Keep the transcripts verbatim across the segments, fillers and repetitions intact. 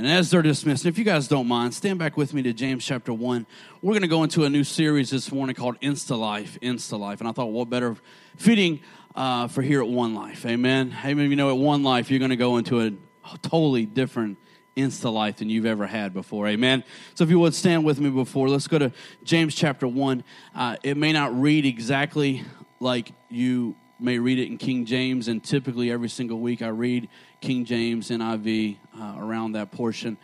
And as they're dismissed, if you guys don't mind, stand back with me to James chapter one. We're going to go into a new series this morning called Insta Life, Insta Life. And I thought, what better fitting uh, for here at One Life. Amen. Amen. You know, at One Life, you're going to go into a totally different Insta Life than you've ever had before. Amen. So if you would stand with me before, let's go to James chapter one. Uh, it may not read exactly like you may read it in King James, and typically every single week I read King James, N I V, uh, around that portion,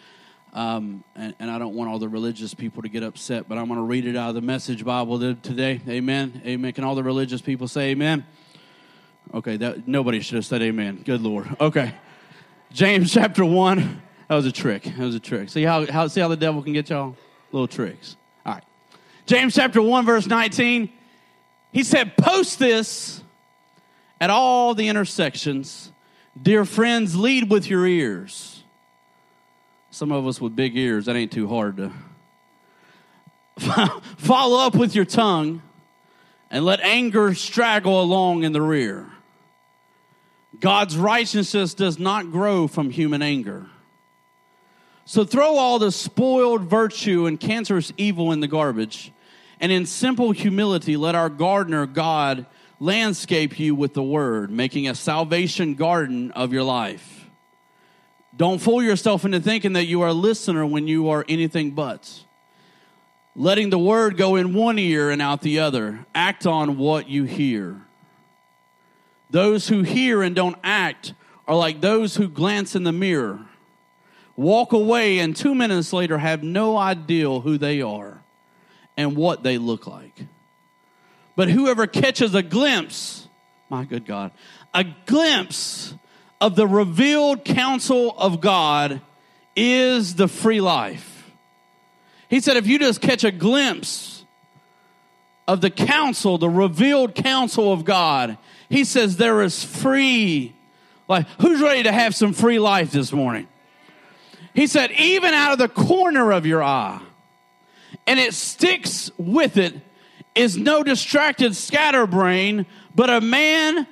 um, and, and I don't want all the religious people to get upset, but I'm going to read it out of the Message Bible today. Amen, amen. Can all the religious people say amen? Okay, that, nobody should have said amen. Good Lord. Okay, James chapter one. That was a trick. That was a trick. See how, how see how the devil can get y'all? Little tricks. All right. James chapter one, verse nineteen. He said, post this at all the intersections. Dear friends, lead with your ears. Some of us with big ears, that ain't too hard to. Follow up with your tongue and let anger straggle along in the rear. God's righteousness does not grow from human anger. So throw all the spoiled virtue and cancerous evil in the garbage, and in simple humility let our gardener God landscape you with the word, making a salvation garden of your life. Don't fool yourself into thinking that you are a listener when you are anything but. Letting the word go in one ear and out the other. Act on what you hear. Those who hear and don't act are like those who glance in the mirror. Walk away, and two minutes later have no idea who they are and what they look like. But whoever catches a glimpse, my good God, a glimpse of the revealed counsel of God is the free life. He said if you just catch a glimpse of the counsel, the revealed counsel of God, he says there is free life. Who's ready to have some free life this morning? He said, even out of the corner of your eye, and it sticks with it, is no distracted scatterbrain, but a man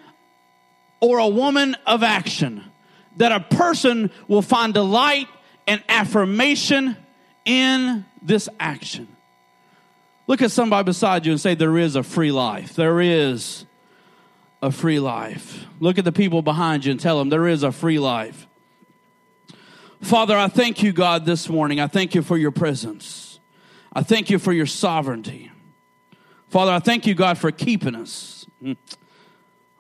or a woman of action, that a person will find delight and affirmation in this action. Look at somebody beside you and say, there is a free life. There is a free life. Look at the people behind you and tell them, there is a free life. Father, I thank you, God, this morning. I thank you for your presence. I thank you for your sovereignty. Father, I thank you, God, for keeping us.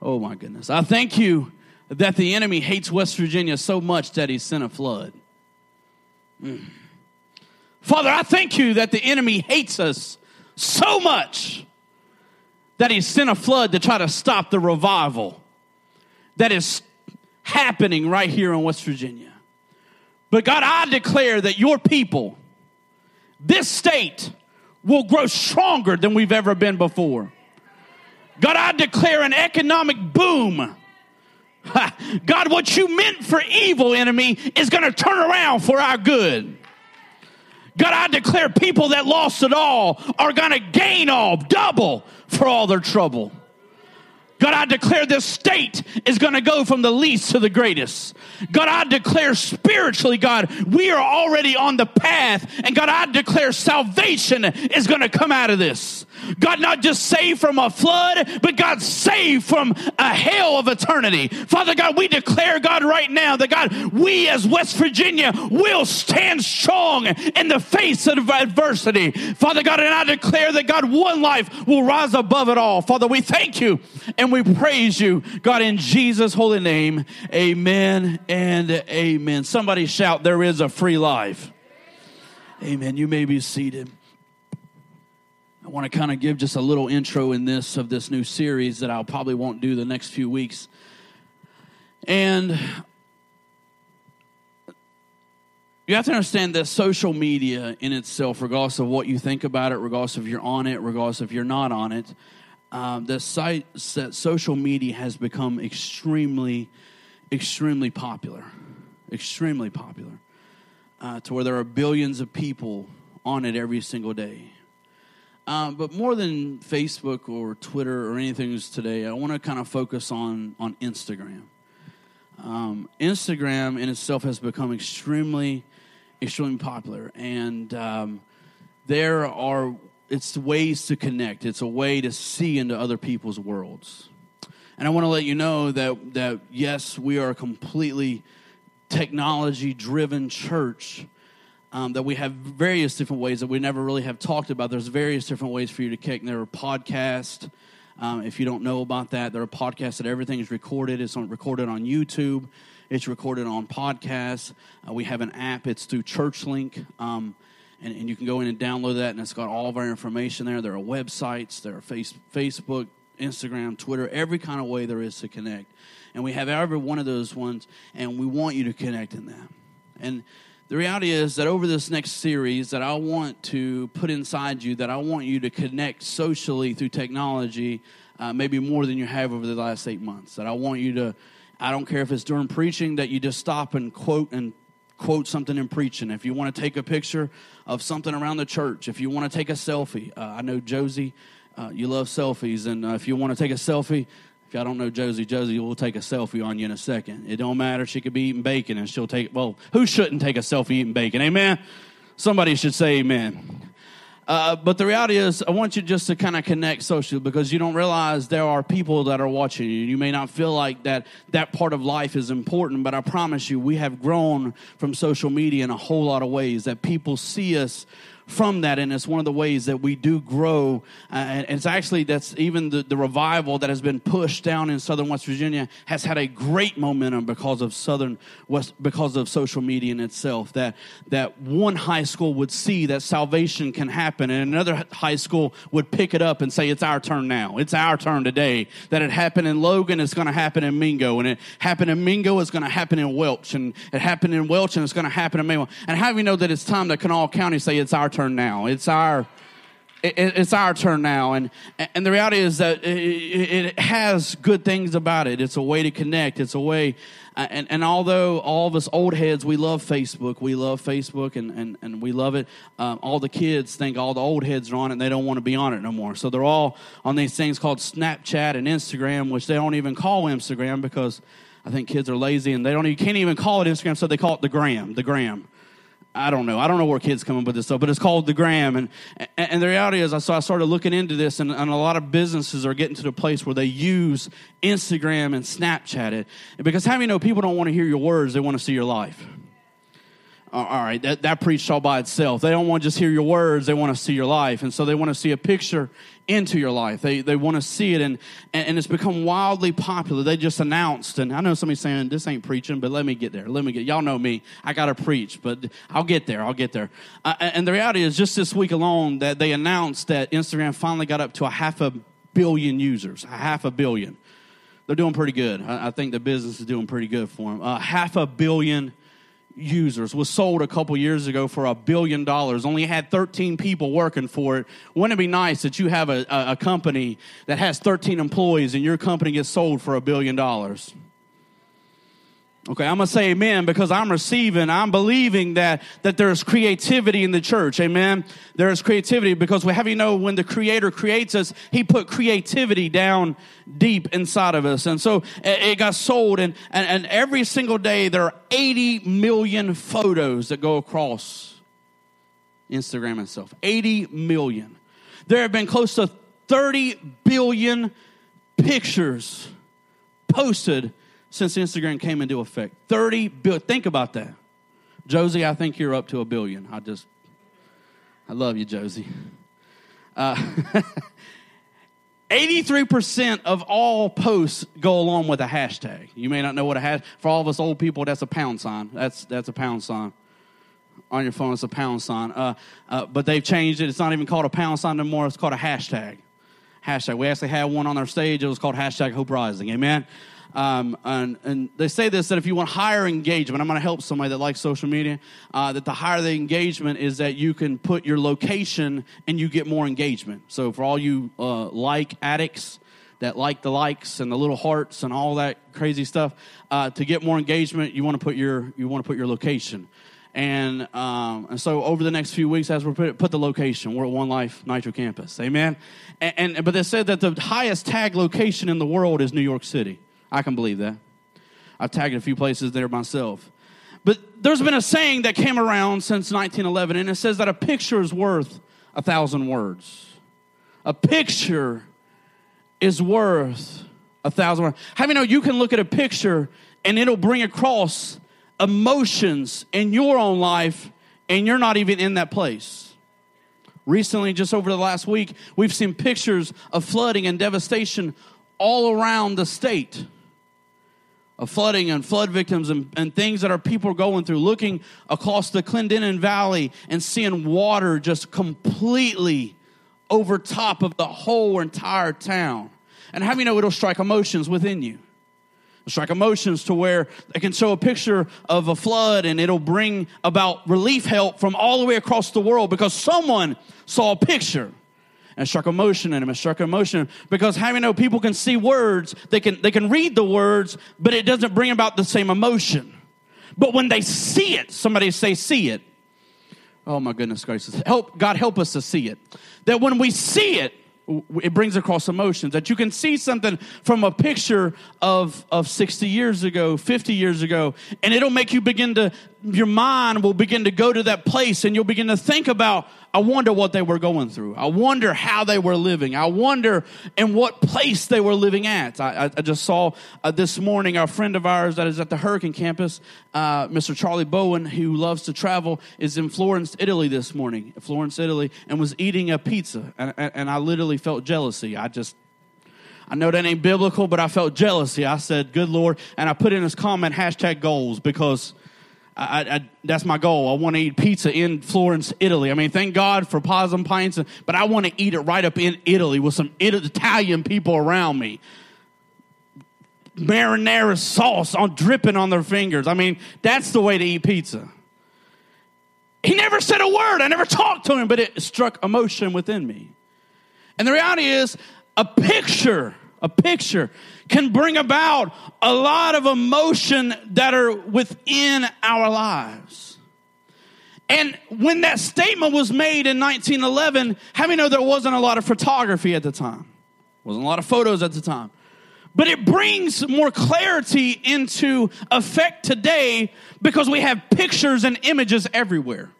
Oh, my goodness. I thank you that the enemy hates West Virginia so much that he sent a flood. Mm. Father, I thank you that the enemy hates us so much that he sent a flood to try to stop the revival that is happening right here in West Virginia. But God, I declare that your people, this state, will grow stronger than we've ever been before. God, I declare an economic boom. Ha. God, what you meant for evil, enemy, is going to turn around for our good. God, I declare people that lost it all are going to gain all, double for all their trouble. God, I declare this state is going to go from the least to the greatest. God, I declare spiritually, God, we are already on the path. And God, I declare salvation is going to come out of this. God, not just saved from a flood, but God, saved from a hell of eternity. Father God, we declare, God, right now that, God, we as West Virginia will stand strong in the face of adversity. Father God, and I declare that, God, one life will rise above it all. Father, we thank you and we praise you, God, in Jesus' holy name. Amen and amen. Somebody shout, there is a free life. Amen. You may be seated. I want to kind of give just a little intro in this of this new series that I'll probably won't do the next few weeks. And you have to understand that social media in itself, regardless of what you think about it, regardless if you're on it, regardless if you're not on it, um, the site that social media has become extremely, extremely popular, extremely popular, uh, to where there are billions of people on it every single day. Um, but more than Facebook or Twitter or anything today, I want to kind of focus on, on Instagram. Um, Instagram in itself has become extremely, extremely popular. And um, there are, it's ways to connect. It's a way to see into other people's worlds. And I want to let you know that, that yes, we are a completely technology-driven church, um, that we have various different ways that we never really have talked about. There's various different ways for you to connect. There are podcasts. Um, if you don't know about that, there are podcasts that everything is recorded. It's on, recorded on YouTube. It's recorded on podcasts. Uh, we have an app. It's through ChurchLink, um, and, and you can go in and download that, and it's got all of our information there. There are websites. There are face, Facebook, Instagram, Twitter, every kind of way there is to connect. And we have every one of those ones, and we want you to connect in that. And the reality is that over this next series that I want to put inside you, that I want you to connect socially through technology, uh, maybe more than you have over the last eight months, that I want you to, I don't care if it's during preaching, that you just stop and quote and quote something in preaching. If you want to take a picture of something around the church, if you want to take a selfie, uh, I know Josie, uh, you love selfies, and uh, if you want to take a selfie, if y'all don't know Josie, Josie will take a selfie on you in a second. It don't matter. She could be eating bacon, and she'll take, well, who shouldn't take a selfie eating bacon? Amen? Somebody should say amen. Uh, but the reality is, I want you just to kind of connect socially, because you don't realize there are people that are watching you. You may not feel like that that part of life is important, but I promise you, we have grown from social media in a whole lot of ways that people see us from that, and it's one of the ways that we do grow. Uh, and it's actually, that's even the, the revival that has been pushed down in Southern West Virginia has had a great momentum because of Southern West, because of social media in itself. That that one high school would see that salvation can happen, and another high school would pick it up and say, "It's our turn now. It's our turn today." That it happened in Logan, it's going to happen in Mingo, and it happened in Mingo, it's going to happen in Welch, and it happened in Welch, and it's going to happen in Maywell. And how do we know that it's time that Kanawha County say, "It's our turn now. It's our, it, it's our turn now," and and the reality is that it, it has good things about it. It's a way to connect. It's a way, and and although all of us old heads, we love Facebook, we love Facebook, and and and we love it. Um, all the kids think all the old heads are on it, and they don't want to be on it no more. So they're all on these things called Snapchat and Instagram, which they don't even call Instagram because I think kids are lazy and they don't. You can't even call it Instagram, so they call it the gram, the gram. I don't know. I don't know where kids come up with this stuff, but it's called the gram. And and the reality is, I so I started looking into this, and, and a lot of businesses are getting to the place where they use Instagram and Snapchat it. Because how many know people don't want to hear your words, they want to see your life? All right, that, that preached all by itself. They don't want to just hear your words, they want to see your life. And so they want to see a picture into your life. They they want to see it, and, and, and it's become wildly popular. They just announced, and I know somebody's saying, "This ain't preaching," but let me get there. Let me get, y'all know me. I got to preach, but I'll get there. I'll get there. Uh, and the reality is, just this week alone, that they announced that Instagram finally got up to a half a billion users, a half a billion. They're doing pretty good. I, I think the business is doing pretty good for them. Uh, half a billion users was sold a couple years ago for a billion dollars. Only had thirteen people working for it. Wouldn't it be nice that you have a, a, a company that has thirteen employees and your company gets sold for a billion dollars? Okay, I'm going to say amen because I'm receiving, I'm believing that, that there's creativity in the church, amen? There is creativity because we have, you know, when the Creator creates us, He put creativity down deep inside of us. And so it got sold, and, and, and every single day there are eighty million photos that go across Instagram itself, eighty million. There have been close to thirty billion pictures posted since Instagram came into effect. thirty billion. Think about that. Josie, I think you're up to a billion. I just, I love you, Josie. Uh, eighty-three percent of all posts go along with a hashtag. You may not know what a hashtag, for all of us old people, that's a pound sign. That's, that's a pound sign. On your phone, it's a pound sign. Uh, uh, but they've changed it. It's not even called a pound sign anymore. It's called a hashtag. Hashtag. We actually had one on our stage. It was called hashtag Hope Rising. Amen. Um, and, and they say this, that if you want higher engagement, I'm going to help somebody that likes social media, uh, that the higher the engagement is that you can put your location and you get more engagement. So for all you uh, like addicts that like the likes and the little hearts and all that crazy stuff, uh, to get more engagement, you want to put your you want to put your location. And, um, and so over the next few weeks, as we put, put the location, we're at One Life Nitro Campus, amen. And, and but they said that the highest tag location in the world is New York City. I can believe that. I've tagged a few places there myself. But there's been a saying that came around since nineteen eleven, and it says that a picture is worth a thousand words. A picture is worth a thousand words. How many know you can look at a picture and it'll bring across emotions in your own life, and you're not even in that place? Recently, just over the last week, we've seen pictures of flooding and devastation all around the state, of flooding and flood victims and, and things that our people are going through, looking across the Clendenin Valley and seeing water just completely over top of the whole entire town. And how do you know it'll strike emotions within you? It'll strike emotions to where they can show a picture of a flood and it'll bring about relief help from all the way across the world because someone saw a picture. And it struck emotion in him. It struck emotion because how many know people can see words, they can they can read the words, but it doesn't bring about the same emotion. But when they see it, somebody say, see it. Oh my goodness gracious! Help God, help us to see it. That when we see it, it brings across emotions. That you can see something from a picture of of sixty years ago, fifty years ago, and it'll make you begin to. Your mind will begin to go to that place, and you'll begin to think about, I wonder what they were going through. I wonder how they were living. I wonder in what place they were living at. I, I, I just saw uh, this morning a friend of ours that is at the Hurricane Campus, uh, Mister Charlie Bowen, who loves to travel, is in Florence, Italy this morning, Florence, Italy, and was eating a pizza, and, and I literally felt jealousy. I just... I know that ain't biblical, but I felt jealousy. I said, good Lord, and I put in his comment, hashtag goals, because... I, I, that's my goal. I want to eat pizza in Florence, Italy. I mean, thank God for possum pints, but I want to eat it right up in Italy with some Italian people around me. Marinara sauce on dripping on their fingers. I mean, that's the way to eat pizza. He never said a word. I never talked to him, but it struck emotion within me. And the reality is, a picture, a picture can bring about a lot of emotion that are within our lives. And when that statement was made in nineteen eleven, how many know there wasn't a lot of photography at the time? Wasn't a lot of photos at the time. But it brings more clarity into effect today because we have pictures and images everywhere.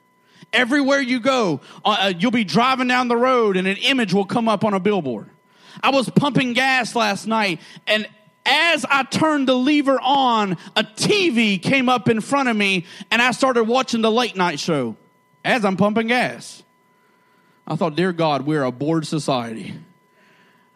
Everywhere you go, uh, you'll be driving down the road and an image will come up on a billboard. I was pumping gas last night, and as I turned the lever on, a T V came up in front of me, and I started watching the late night show as I'm pumping gas. I thought, dear God, we're a bored society.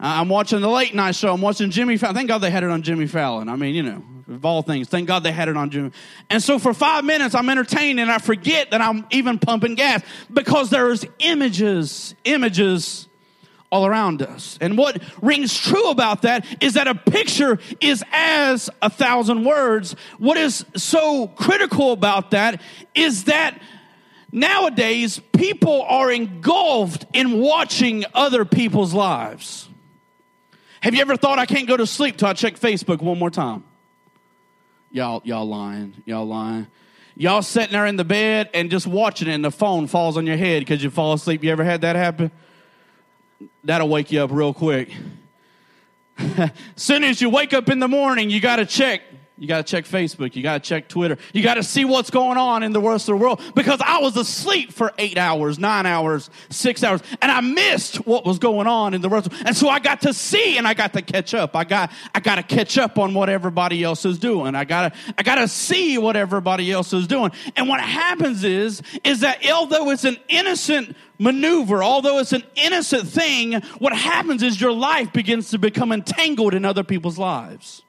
I'm watching the late night show. I'm watching Jimmy Fallon. Thank God they had it on Jimmy Fallon. I mean, you know, of all things, thank God they had it on Jimmy. And so for five minutes, I'm entertained, and I forget that I'm even pumping gas because there's images, images, all around us. And what rings true about that is that a picture is as a thousand words. What is so critical about that is that nowadays people are engulfed in watching other people's lives. Have you ever thought, I can't go to sleep till I check Facebook one more time? Y'all, y'all lying. Y'all lying. Y'all sitting there in the bed and just watching it and the phone falls on your head because you fall asleep. You ever had that happen? That'll wake you up real quick. Soon as you wake up in the morning, you got to check. You got to check Facebook. You got to check Twitter. You got to see what's going on in the rest of the world because I was asleep for eight hours, nine hours, six hours, and I missed what was going on in the rest of the world. And so I got to see and I got to catch up. I got I got to catch up on what everybody else is doing. I got to I got to see what everybody else is doing. And what happens is is that although it's an innocent maneuver, although it's an innocent thing, what happens is your life begins to become entangled in other people's lives.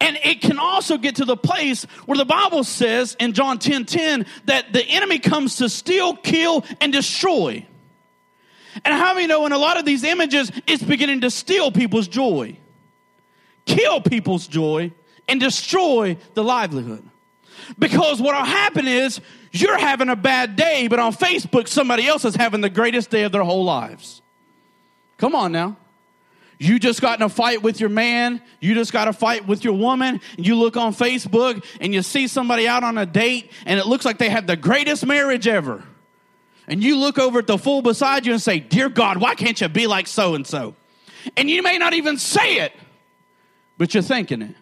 And it can also get to the place where the Bible says in John ten ten that the enemy comes to steal, kill, and destroy. And how many know in a lot of these images, it's beginning to steal people's joy, kill people's joy, and destroy the livelihood. Because what will happen is you're having a bad day, but on Facebook, somebody else is having the greatest day of their whole lives. Come on now. You just got in a fight with your man. You just got a fight with your woman. And you look on Facebook and you see somebody out on a date and it looks like they have the greatest marriage ever. And you look over at the fool beside you and say, dear God, why can't you be like so-and-so? And you may not even say it, but you're thinking it.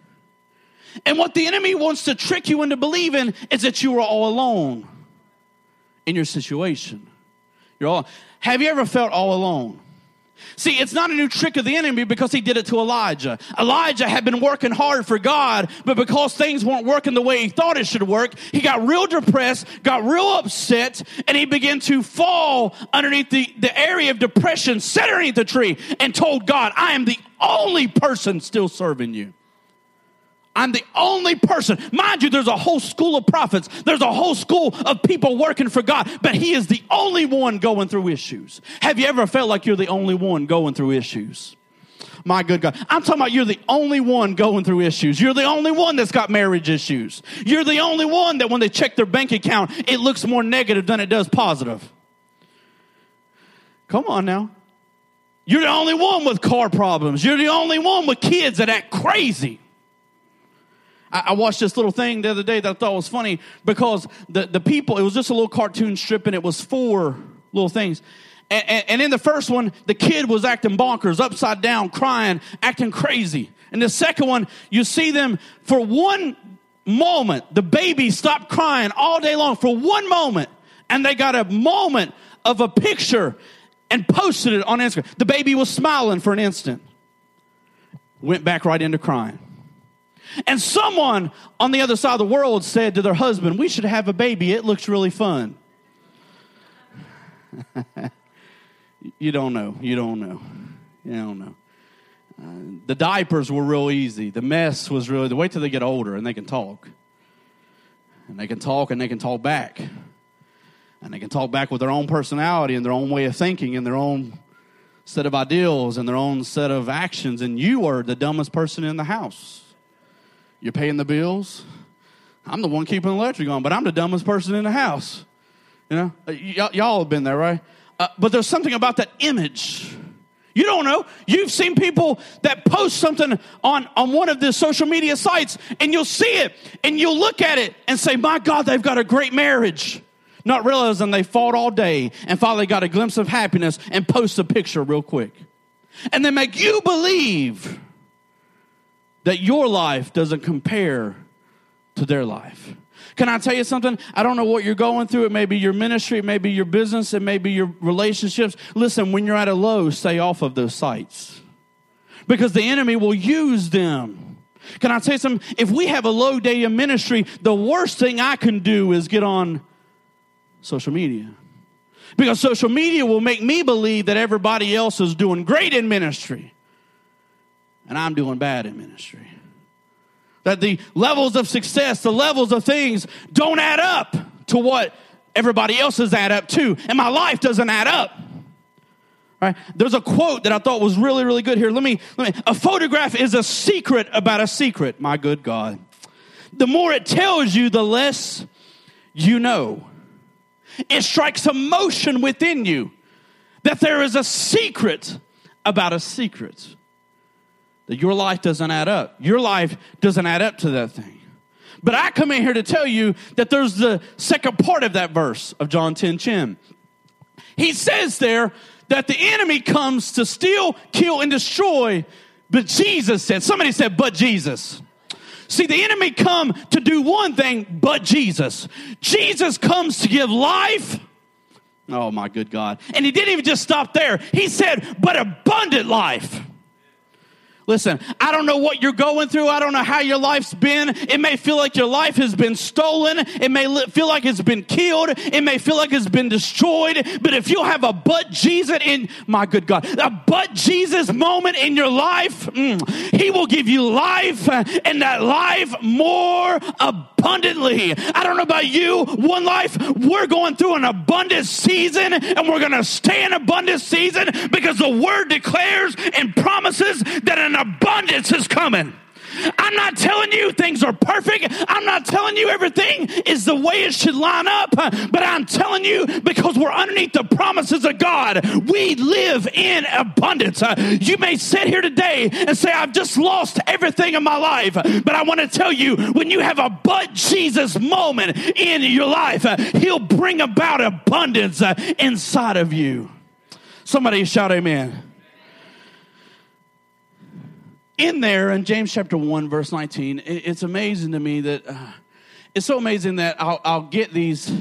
And what the enemy wants to trick you into believing is that you are all alone in your situation. You're all. Have you ever felt all alone? See, it's not a new trick of the enemy because he did it to Elijah. Elijah had been working hard for God, but because things weren't working the way he thought it should work, he got real depressed, got real upset, and he began to fall underneath the, the area of depression, sat underneath the tree, and told God, I am the only person still serving you. I'm the only person. Mind you, there's a whole school of prophets. There's a whole school of people working for God, but he is the only one going through issues. Have you ever felt like you're the only one going through issues? My good God. I'm talking about you're the only one going through issues. You're the only one that's got marriage issues. You're the only one that when they check their bank account, it looks more negative than it does positive. Come on now. You're the only one with car problems. You're the only one with kids that act crazy. I watched this little thing the other day that I thought was funny because the, the people, it was just a little cartoon strip and it was four little things. And, and, and in the first one, the kid was acting bonkers, upside down, crying, acting crazy. In the second one, you see them for one moment, the baby stopped crying all day long for one moment. And they got a moment of a picture and posted it on Instagram. The baby was smiling for an instant. Went back right into crying. And someone on the other side of the world said to their husband, we should have a baby. It looks really fun. You don't know. You don't know. You don't know. Uh, the diapers were real easy. The mess was really, the wait till they get older and they can talk. And they can talk and they can talk back. And they can talk back with their own personality and their own way of thinking and their own set of ideals and their own set of actions. And you are the dumbest person in the house. You're paying the bills. I'm the one keeping the electric on, but I'm the dumbest person in the house. You know, y- y'all have been there, right? Uh, but there's something about that image. You don't know. You've seen people that post something on, on one of the social media sites, and you'll see it, and you'll look at it and say, my God, they've got a great marriage. Not realizing they fought all day and finally got a glimpse of happiness and post a picture real quick. And they make you believe that your life doesn't compare to their life. Can I tell you something? I don't know what you're going through. It may be your ministry. It may be your business. It may be your relationships. Listen, when you're at a low, stay off of those sites. Because the enemy will use them. Can I tell you something? If we have a low day in ministry, the worst thing I can do is get on social media. Because social media will make me believe that everybody else is doing great in ministry. And I'm doing bad in ministry. That the levels of success, the levels of things don't add up to what everybody else's add up to. And my life doesn't add up. All right? There's a quote that I thought was really, really good here. Let me, let me, a photograph is a secret about a secret, my good God. The more it tells you, the less you know. It strikes emotion within you that there is a secret about a secret. That your life doesn't add up. Your life doesn't add up to that thing. But I come in here to tell you that there's the second part of that verse of John ten ten. He says there that the enemy comes to steal, kill, and destroy. But Jesus said, somebody said, but Jesus. See, the enemy come to do one thing, but Jesus. Jesus comes to give life. Oh, my good God. And he didn't even just stop there. He said, but abundant life. Listen, I don't know what you're going through. I don't know how your life's been. It may feel like your life has been stolen. It may li- feel like it's been killed. It may feel like it's been destroyed. But if you'll have a but Jesus in, my good God, a but Jesus moment in your life, mm, he will give you life and that life more abundantly. I don't know about you, One Life, we're going through an abundant season and we're going to stay in abundant season because the word declares and promises that an abundance is coming. I'm not telling you things are perfect. I'm not telling you everything is the way it should line up. But I'm telling you because we're underneath the promises of God, we live in abundance. You may sit here today and say, I've just lost everything in my life. But I want to tell you, when you have a but Jesus moment in your life, he'll bring about abundance inside of you. Somebody shout amen. in there in James chapter one, verse nineteen, it's amazing to me that, uh, it's so amazing that I'll, I'll get these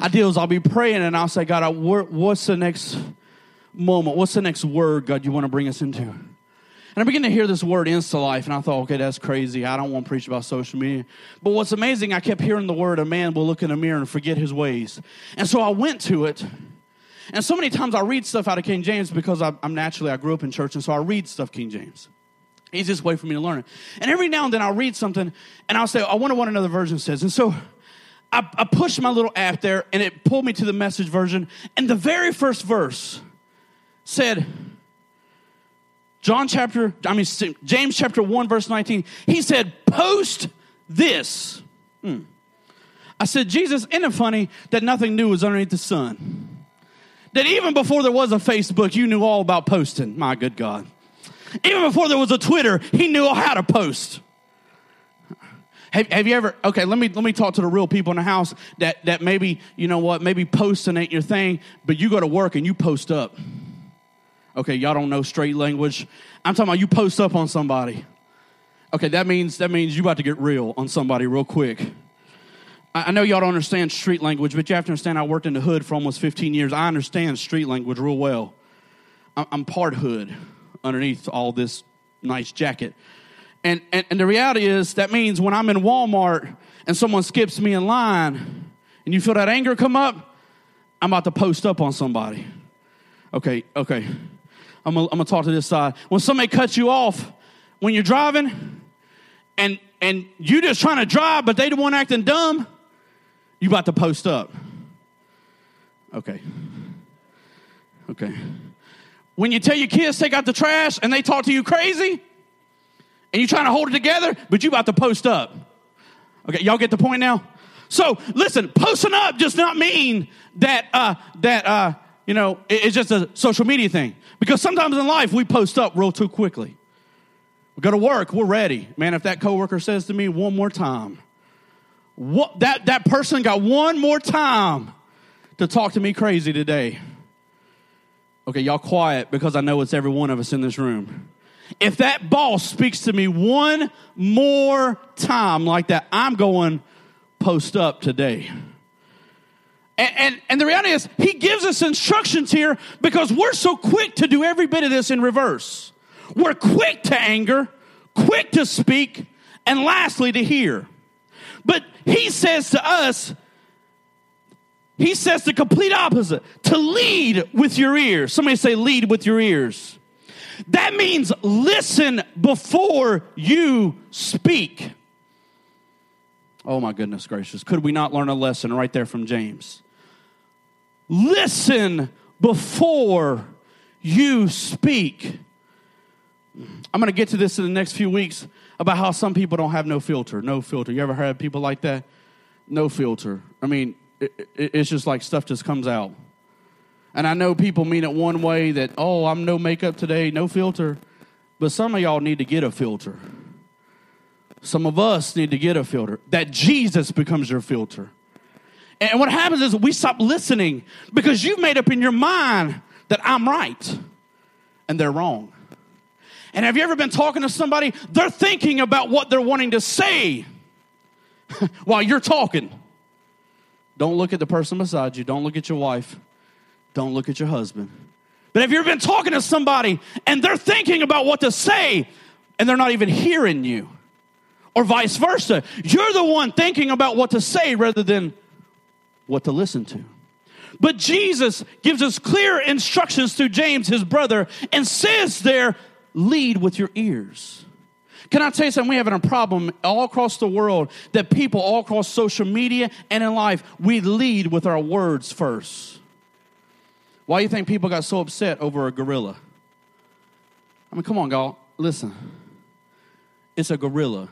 ideals. I'll be praying and I'll say, God, I, what's the next moment? What's the next word, God, you want to bring us into? And I began to hear this word, Insta Life, and I thought, okay, that's crazy. I don't want to preach about social media. But what's amazing, I kept hearing the word, a man will look in a mirror and forget his ways. And so I went to it. And so many times I read stuff out of King James because I, I'm naturally, I grew up in church, and so I read stuff King James. Easiest way for me to learn it. And every now and then I'll read something, and I'll say, I wonder what another version says. And so I, I pushed my little app there, and it pulled me to the Message version. And the very first verse said, John chapter, I mean, James chapter one, verse nineteen, he said, post this. Hmm. I said, Jesus, isn't it funny that nothing new is underneath the sun? That even before there was a Facebook, you knew all about posting. My good God. Even before there was a Twitter, he knew how to post. Have, have you ever, okay, let me let me talk to the real people in the house that, that maybe, you know what, maybe posting ain't your thing, but you go to work and you post up. Okay, y'all don't know straight language. I'm talking about you post up on somebody. Okay, that means that means you about to get real on somebody real quick. I, I know y'all don't understand street language, but you have to understand I worked in the hood for almost fifteen years. I understand street language real well. I, I'm part hood underneath all this nice jacket. And, and and the reality is that means when I'm in Walmart and someone skips me in line and you feel that anger come up, I'm about to post up on somebody. Okay, okay. I'm gonna, I'm gonna talk to this side. When somebody cuts you off when you're driving, and and you just trying to drive, but they the one acting dumb, you about to post up. Okay. Okay. When you tell your kids take out the trash and they talk to you crazy, and you trying to hold it together, but you about to post up. Okay, y'all get the point now. So listen, posting up does not mean that uh, that. Uh, You know, it's just a social media thing. Because sometimes in life, we post up real too quickly. We go to work, we're ready. Man, if that coworker says to me one more time, what, that, that person got one more time to talk to me crazy today. Okay, y'all quiet because I know it's every one of us in this room. If that boss speaks to me one more time like that, I'm going post up today. And, and and the reality is, he gives us instructions here because we're so quick to do every bit of this in reverse. We're quick to anger, quick to speak, and lastly to hear. But he says to us, he says the complete opposite, to lead with your ears. Somebody say lead with your ears. That means listen before you speak. Oh my goodness gracious. Could we not learn a lesson right there from James? Listen before you speak. I'm going to get to this in the next few weeks about how some people don't have no filter. No filter. You ever heard people like that? No filter. I mean, it, it, it's just like stuff just comes out. And I know people mean it one way that, oh, I'm no makeup today, no filter. But some of y'all need to get a filter. Some of us need to get a filter. That Jesus becomes your filter. And what happens is we stop listening because you've made up in your mind that I'm right and they're wrong. And have you ever been talking to somebody? They're thinking about what they're wanting to say while you're talking. Don't look at the person beside you. Don't look at your wife. Don't look at your husband. But have you ever been talking to somebody and they're thinking about what to say and they're not even hearing you? Or vice versa. You're the one thinking about what to say rather than what to listen to. But Jesus gives us clear instructions through James, his brother, and says there, lead with your ears. Can I tell you something? We're having a problem all across the world that people all across social media and in life, we lead with our words first. Why do you think people got so upset over a gorilla? I mean, come on, y'all. Listen. It's a gorilla.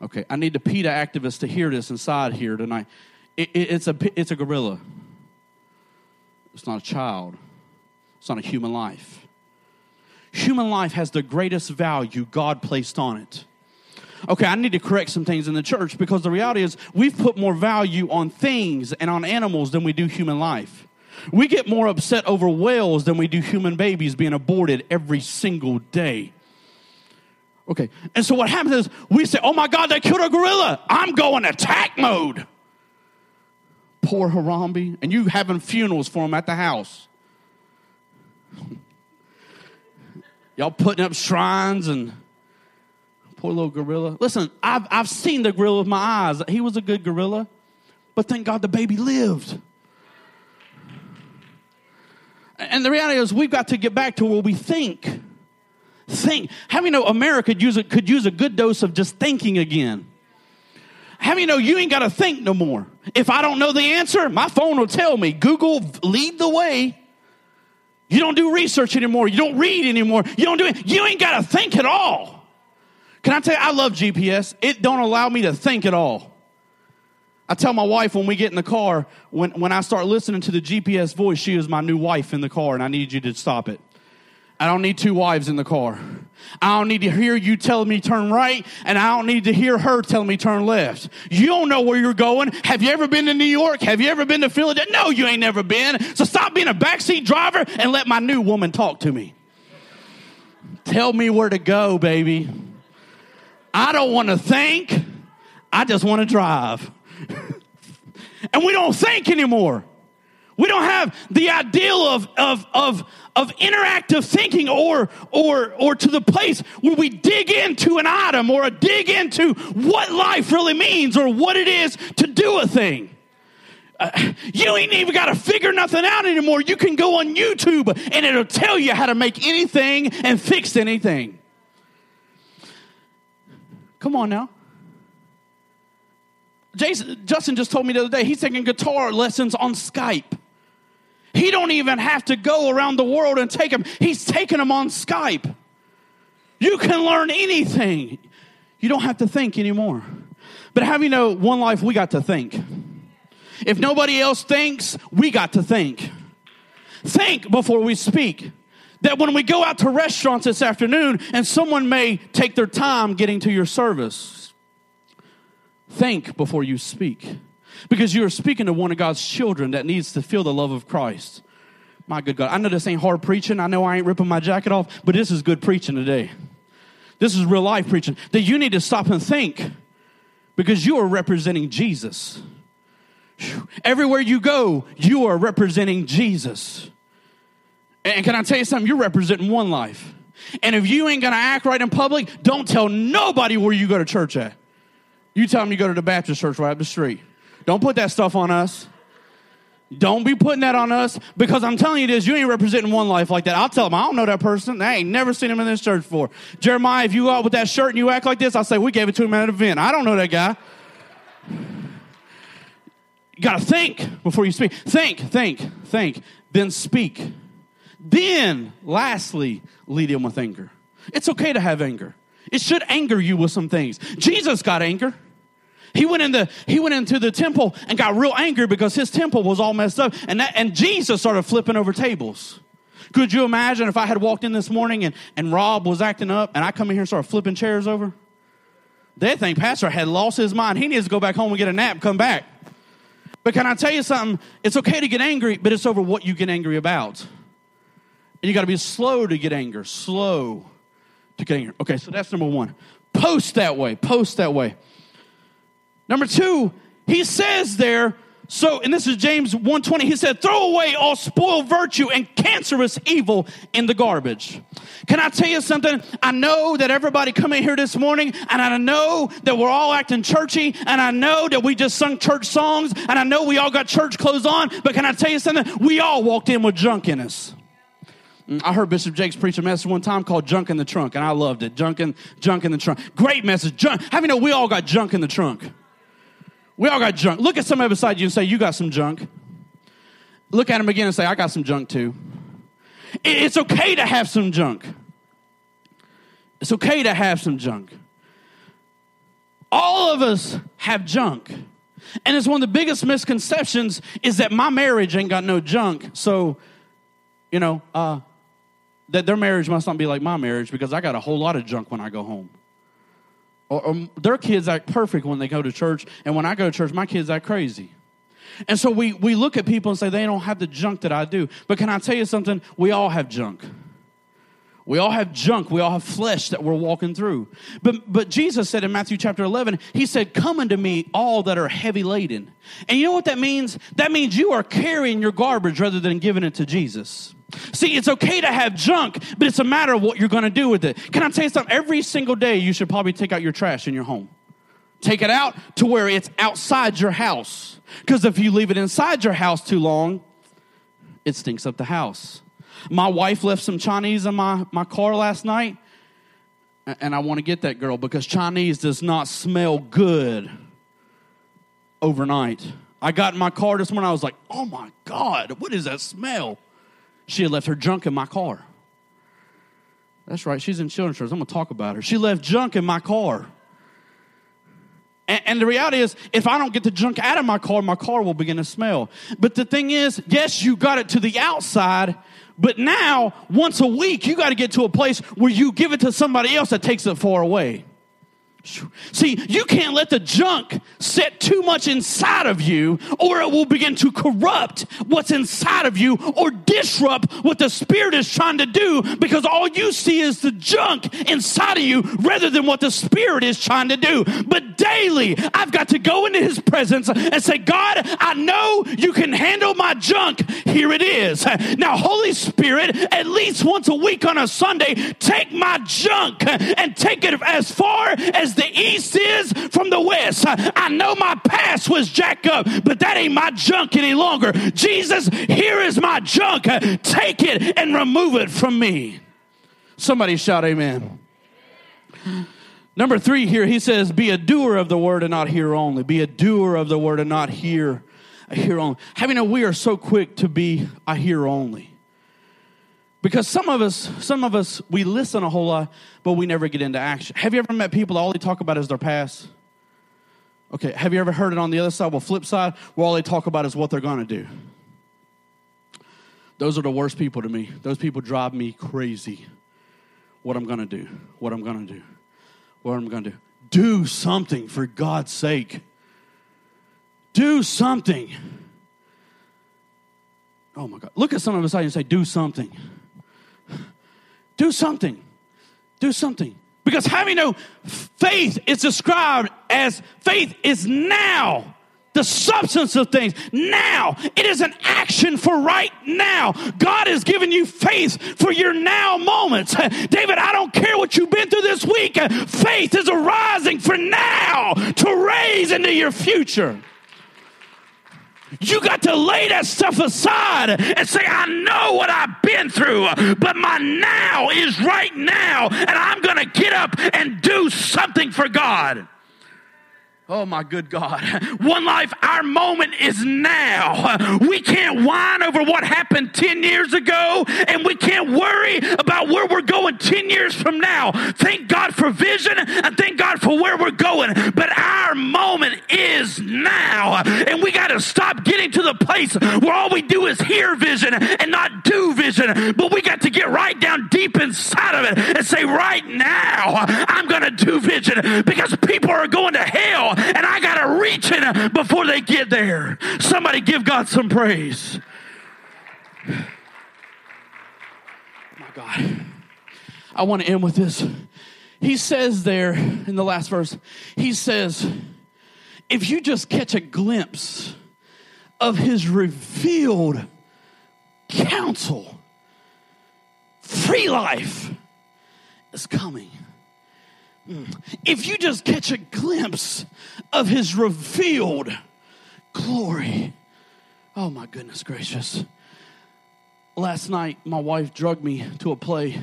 Okay, I need the PETA activists to hear this inside here tonight. It, it, it's a it's a gorilla. It's not a child. It's not a human life. Human life has the greatest value God placed on it. Okay, I need to correct some things in the church because the reality is we've put more value on things and on animals than we do human life. We get more upset over whales than we do human babies being aborted every single day. Okay. And so what happens is we say, oh my God, they killed a gorilla. I'm going attack mode. Poor Harambe. And you having funerals for him at the house. Y'all putting up shrines and poor little gorilla. Listen, I've, I've seen the gorilla with my eyes. He was a good gorilla. But thank God the baby lived. And the reality is we've got to get back to where we think. Think. How many know America could use a, could use a good dose of just thinking again? How many know you ain't got to think no more? If I don't know the answer, my phone will tell me. Google, lead the way. You don't do research anymore. You don't read anymore. You don't do it. You ain't got to think at all. Can I tell you, I love G P S. It don't allow me to think at all. I tell my wife when we get in the car, when, when I start listening to the G P S voice, she is my new wife in the car, and I need you to stop it. I don't need two wives in the car. I don't need to hear you telling me turn right, and I don't need to hear her telling me turn left. You don't know where you're going. Have you ever been to New York? Have you ever been to Philadelphia? No, you ain't never been. So stop being a backseat driver and let my new woman talk to me. Tell me where to go, baby. I don't want to think. I just want to drive. And we don't think anymore. We don't have the ideal of of of of interactive thinking or or or to the place where we dig into an item or a dig into what life really means or what it is to do a thing. Uh, you ain't even got to figure nothing out anymore. You can go on YouTube and it'll tell you how to make anything and fix anything. Come on now. Jason, Justin just told me the other day he's taking guitar lessons on Skype. He don't even have to go around the world and take them. He's taking them on Skype. You can learn anything. You don't have to think anymore. But how do you know One Life, we got to think. If nobody else thinks, we got to think. Think before we speak. That when we go out to restaurants this afternoon and someone may take their time getting to your service, think before you speak. Because you are speaking to one of God's children that needs to feel the love of Christ. My good God. I know this ain't hard preaching. I know I ain't ripping my jacket off, but this is good preaching today. This is real life preaching. That you need to stop and think because you are representing Jesus. Everywhere you go, you are representing Jesus. And can I tell you something? You're representing One Life. And if you ain't going to act right in public, don't tell nobody where you go to church at. You tell them you go to the Baptist church right up the street. Don't put that stuff on us. Don't be putting that on us because I'm telling you this, you ain't representing One Life like that. I'll tell them, I don't know that person. I ain't never seen him in this church before. Jeremiah, if you go out with that shirt and you act like this, I'll say, we gave it to him at an event. I don't know that guy. You got to think before you speak. Think, think, think, then speak. Then, lastly, lead him with anger. It's okay to have anger. It should anger you with some things. Jesus got anger. He went, in the, he went into the temple and got real angry because his temple was all messed up. And, that, and Jesus started flipping over tables. Could you imagine if I had walked in this morning and, and Rob was acting up and I come in here and start flipping chairs over? They think Pastor had lost his mind. He needs to go back home and get a nap and come back. But can I tell you something? It's okay to get angry, but it's over what you get angry about. And you got to be slow to get angry. Slow to get angry. Okay, so that's number one. Post that way. Post that way. Number two, he says there, so, and this is James one twenty, he said, throw away all spoiled virtue and cancerous evil in the garbage. Can I tell you something? I know that everybody come in here this morning, and I know that we're all acting churchy, and I know that we just sung church songs, and I know we all got church clothes on, but can I tell you something? We all walked in with junk in us. I heard Bishop Jakes preach a message one time called Junk in the Trunk, and I loved it. Junk in, junk in the trunk. Great message. Junk. How many know we all got junk in the trunk? We all got junk. Look at somebody beside you and say, you got some junk. Look at them again and say, I got some junk too. It's okay to have some junk. It's okay to have some junk. All of us have junk. And it's one of the biggest misconceptions is that my marriage ain't got no junk. So, you know, uh, that their marriage must not be like my marriage because I got a whole lot of junk when I go home. Or, or their kids act perfect when they go to church, and when I go to church, my kids act crazy. And so we, we look at people and say, they don't have the junk that I do. But can I tell you something? We all have junk. We all have junk. We all have flesh that we're walking through. But but Jesus said in Matthew chapter eleven, he said, come unto me all that are heavy laden. And you know what that means? That means you are carrying your garbage rather than giving it to Jesus. See, it's okay to have junk, but it's a matter of what you're going to do with it. Can I tell you something? Every single day you should probably take out your trash in your home. Take it out to where it's outside your house. Because if you leave it inside your house too long, it stinks up the house. My wife left some Chinese in my, my car last night, and I want to get that girl because Chinese does not smell good overnight. I got in my car this morning. I was like, oh, my God, what is that smell? She had left her junk in my car. That's right. She's in children's church. I'm going to talk about her. She left junk in my car. And the reality is, if I don't get the junk out of my car, my car will begin to smell. But the thing is, yes, you got it to the outside, but now, once a week, you got to get to a place where you give it to somebody else that takes it far away. See, you can't let the junk sit too much inside of you, or it will begin to corrupt what's inside of you or disrupt what the Spirit is trying to do, because all you see is the junk inside of you rather than what the Spirit is trying to do. But daily, I've got to go into his presence and say, God, I know you can handle my junk. Here it is. Now, Holy Spirit, at least once a week on a Sunday, take my junk and take it as far as the east is from the west. I know my past was jacked up, but that ain't my junk any longer. Jesus, here is my junk. Take it and remove it from me. Somebody shout amen. Number three here, he says, be a doer of the word and not hearer only. Be a doer of the word and not hear, hear only. How many of we are so quick to be a hearer only? Because some of us, some of us, we listen a whole lot, but we never get into action. Have you ever met people that all they talk about is their past? Okay, have you ever heard it on the other side? Well, flip side, where all they talk about is what they're going to do. Those are the worst people to me. Those people drive me crazy. What I'm going to do, what I'm going to do, what I'm going to do. Do something for God's sake. Do something. Oh, my God. Look at some of us out and say, do something. Do something. Do something. Because having no faith is described as faith is now. The substance of things now. It is an action for right now. God has given you faith for your now moments. David, I don't care what you've been through this week. Faith is arising for now to raise into your future. You got to lay that stuff aside and say, I know what I've been through, but my now is right now, and I'm going to get up and do something for God. Oh, my good God. One Life, our moment is now. We can't whine over what happened ten years ago, and we can't worry about where we're going ten years from now. Thank God for vision, and thank God for where we're going. But our moment is now, and we got to stop getting to the place where all we do is hear vision and not do vision. But we got to get right down deep inside of it and say, right now, I'm going to do vision, because people are going to hell. And I got to reach in before they get there. Somebody give God some praise. My God. I want to end with this. He says there in the last verse, he says, if you just catch a glimpse of his revealed counsel, free life is coming. If you just catch a glimpse of his revealed glory. Oh, my goodness gracious. Last night, my wife drugged me to a play,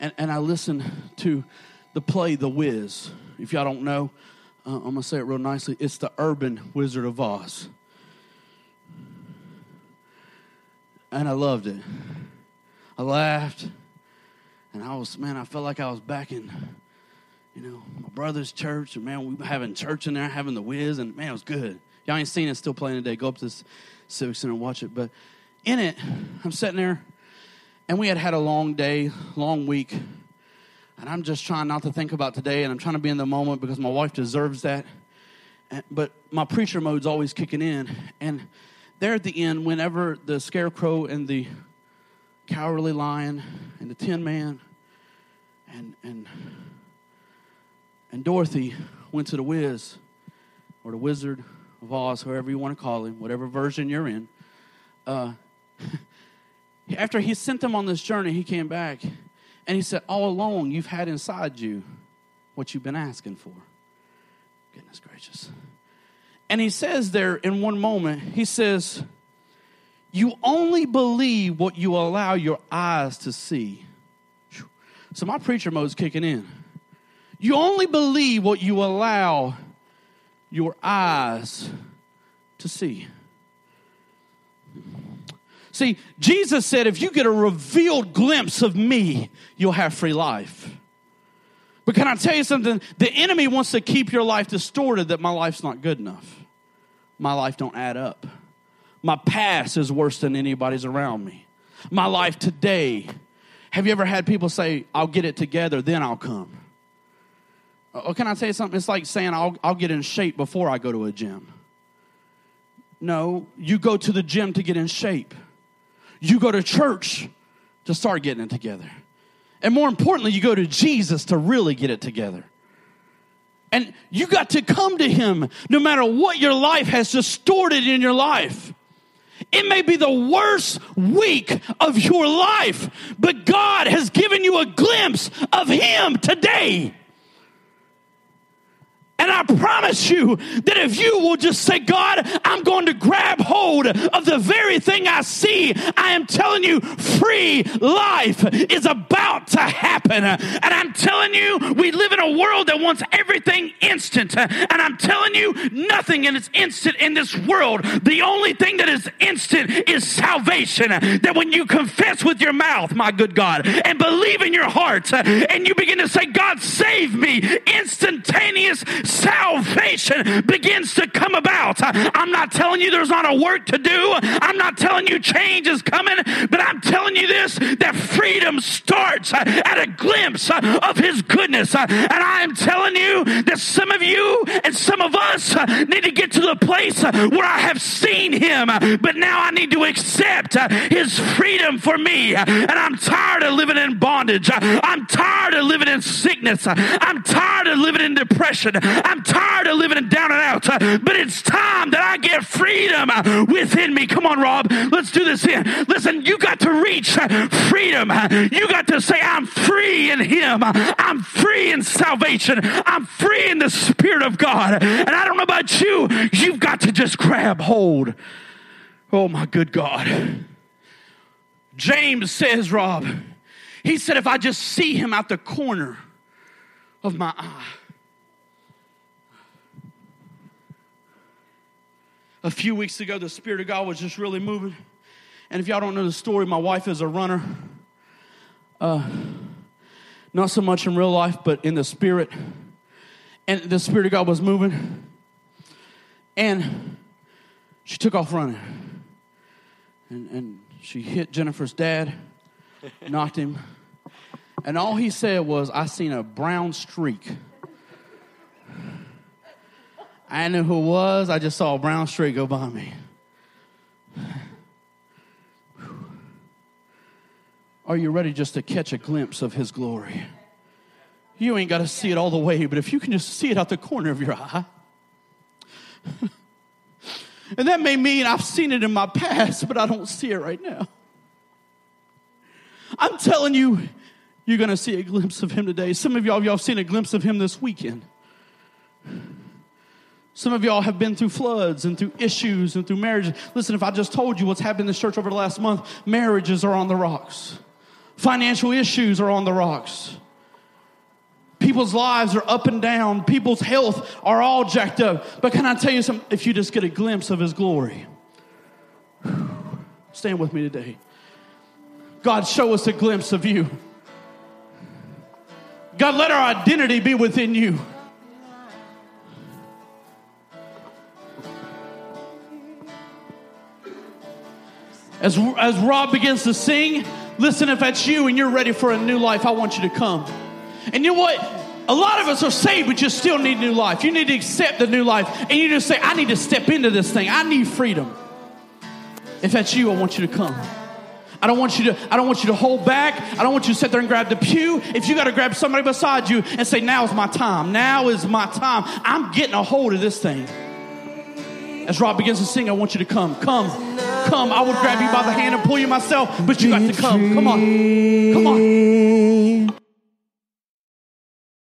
and, and I listened to the play, The Whiz. If y'all don't know, uh, I'm going to say it real nicely. It's the urban Wizard of Oz. And I loved it. I laughed, and I was, man, I felt like I was back in... You know, my brother's church, and man, we were having church in there, having The Whiz, and man, it was good. Y'all ain't seen it, still playing today. Go up to this Civic Center and watch it. But in it, I'm sitting there, and we had had a long day, long week, and I'm just trying not to think about today, and I'm trying to be in the moment because my wife deserves that. But my preacher mode's always kicking in, and there at the end, whenever the scarecrow and the cowardly lion and the tin man and and and Dorothy went to the Whiz, or the Wizard of Oz, whoever you want to call him, whatever version you're in. Uh, after he sent them on this journey, he came back, and he said, all along, you've had inside you what you've been asking for. Goodness gracious. And he says there in one moment, he says, you only believe what you allow your eyes to see. So my preacher mode's kicking in. You only believe what you allow your eyes to see. See, Jesus said, if you get a revealed glimpse of me, you'll have free life. But can I tell you something? The enemy wants to keep your life distorted, that my life's not good enough. My life don't add up. My past is worse than anybody's around me. My life today. Have you ever had people say, I'll get it together, then I'll come? Or can I tell you something? It's like saying, I'll, I'll get in shape before I go to a gym. No, you go to the gym to get in shape. You go to church to start getting it together. And more importantly, you go to Jesus to really get it together. And you got to come to him no matter what your life has distorted in your life. It may be the worst week of your life, but God has given you a glimpse of him today. And I promise you that if you will just say, God, I'm going to grab hold of the very thing I see, I am telling you, free life is about to happen. And I'm telling you, we live in a world that wants everything instant. And I'm telling you, nothing is instant in this world. The only thing that is instant is salvation. That when you confess with your mouth, my good God, and believe in your heart, and you begin to say, God, save me, instantaneous salvation begins to come about. I'm not telling you there's not a work to do. I'm not telling you change is coming, but I'm telling you this, that freedom starts at a glimpse of his goodness. And I am telling you that some of you and some of us need to get to the place where I have seen him, but now I need to accept his freedom for me. And I'm tired of living in bondage. I'm tired of living in sickness. I'm tired of living in depression. I'm tired of living down and out, but it's time that I get freedom within me. Come on, Rob, let's do this here. Listen, you got to reach freedom. You got to say, I'm free in him. I'm free in salvation. I'm free in the Spirit of God. And I don't know about you, you've got to just grab hold. Oh, my good God. James says, Rob, he said, if I just see him out the corner of my eye. A few weeks ago, the Spirit of God was just really moving. And if y'all don't know the story, my wife is a runner. Uh, not so much in real life, but in the Spirit. And the Spirit of God was moving. And she took off running. And, and she hit Jennifer's dad, knocked him. And all he said was, I seen a brown streak. I knew who it was. I just saw a brown streak go by me. Whew. Are you ready just to catch a glimpse of his glory? You ain't got to see it all the way, but if you can just see it out the corner of your eye. And that may mean I've seen it in my past, but I don't see it right now. I'm telling you, you're going to see a glimpse of him today. Some of y'all, y'all have seen a glimpse of him this weekend. Some of y'all have been through floods and through issues and through marriages. Listen, if I just told you what's happened in this church over the last month, marriages are on the rocks. Financial issues are on the rocks. People's lives are up and down. People's health are all jacked up. But can I tell you something? If you just get a glimpse of his glory. Stand with me today. God, show us a glimpse of you. God, let our identity be within you. As, as Rob begins to sing, listen, if that's you and you're ready for a new life, I want you to come. And you know what? A lot of us are saved, but you still need new life. You need to accept the new life. And you just say, I need to step into this thing. I need freedom. If that's you, I want you to come. I don't want you to, I don't want you to hold back. I don't want you to sit there and grab the pew. If you got to grab somebody beside you and say, now is my time. Now is my time. I'm getting a hold of this thing. As Rob begins to sing, I want you to come, come, come. I would grab you by the hand and pull you myself, but you got to come. Come on, come on.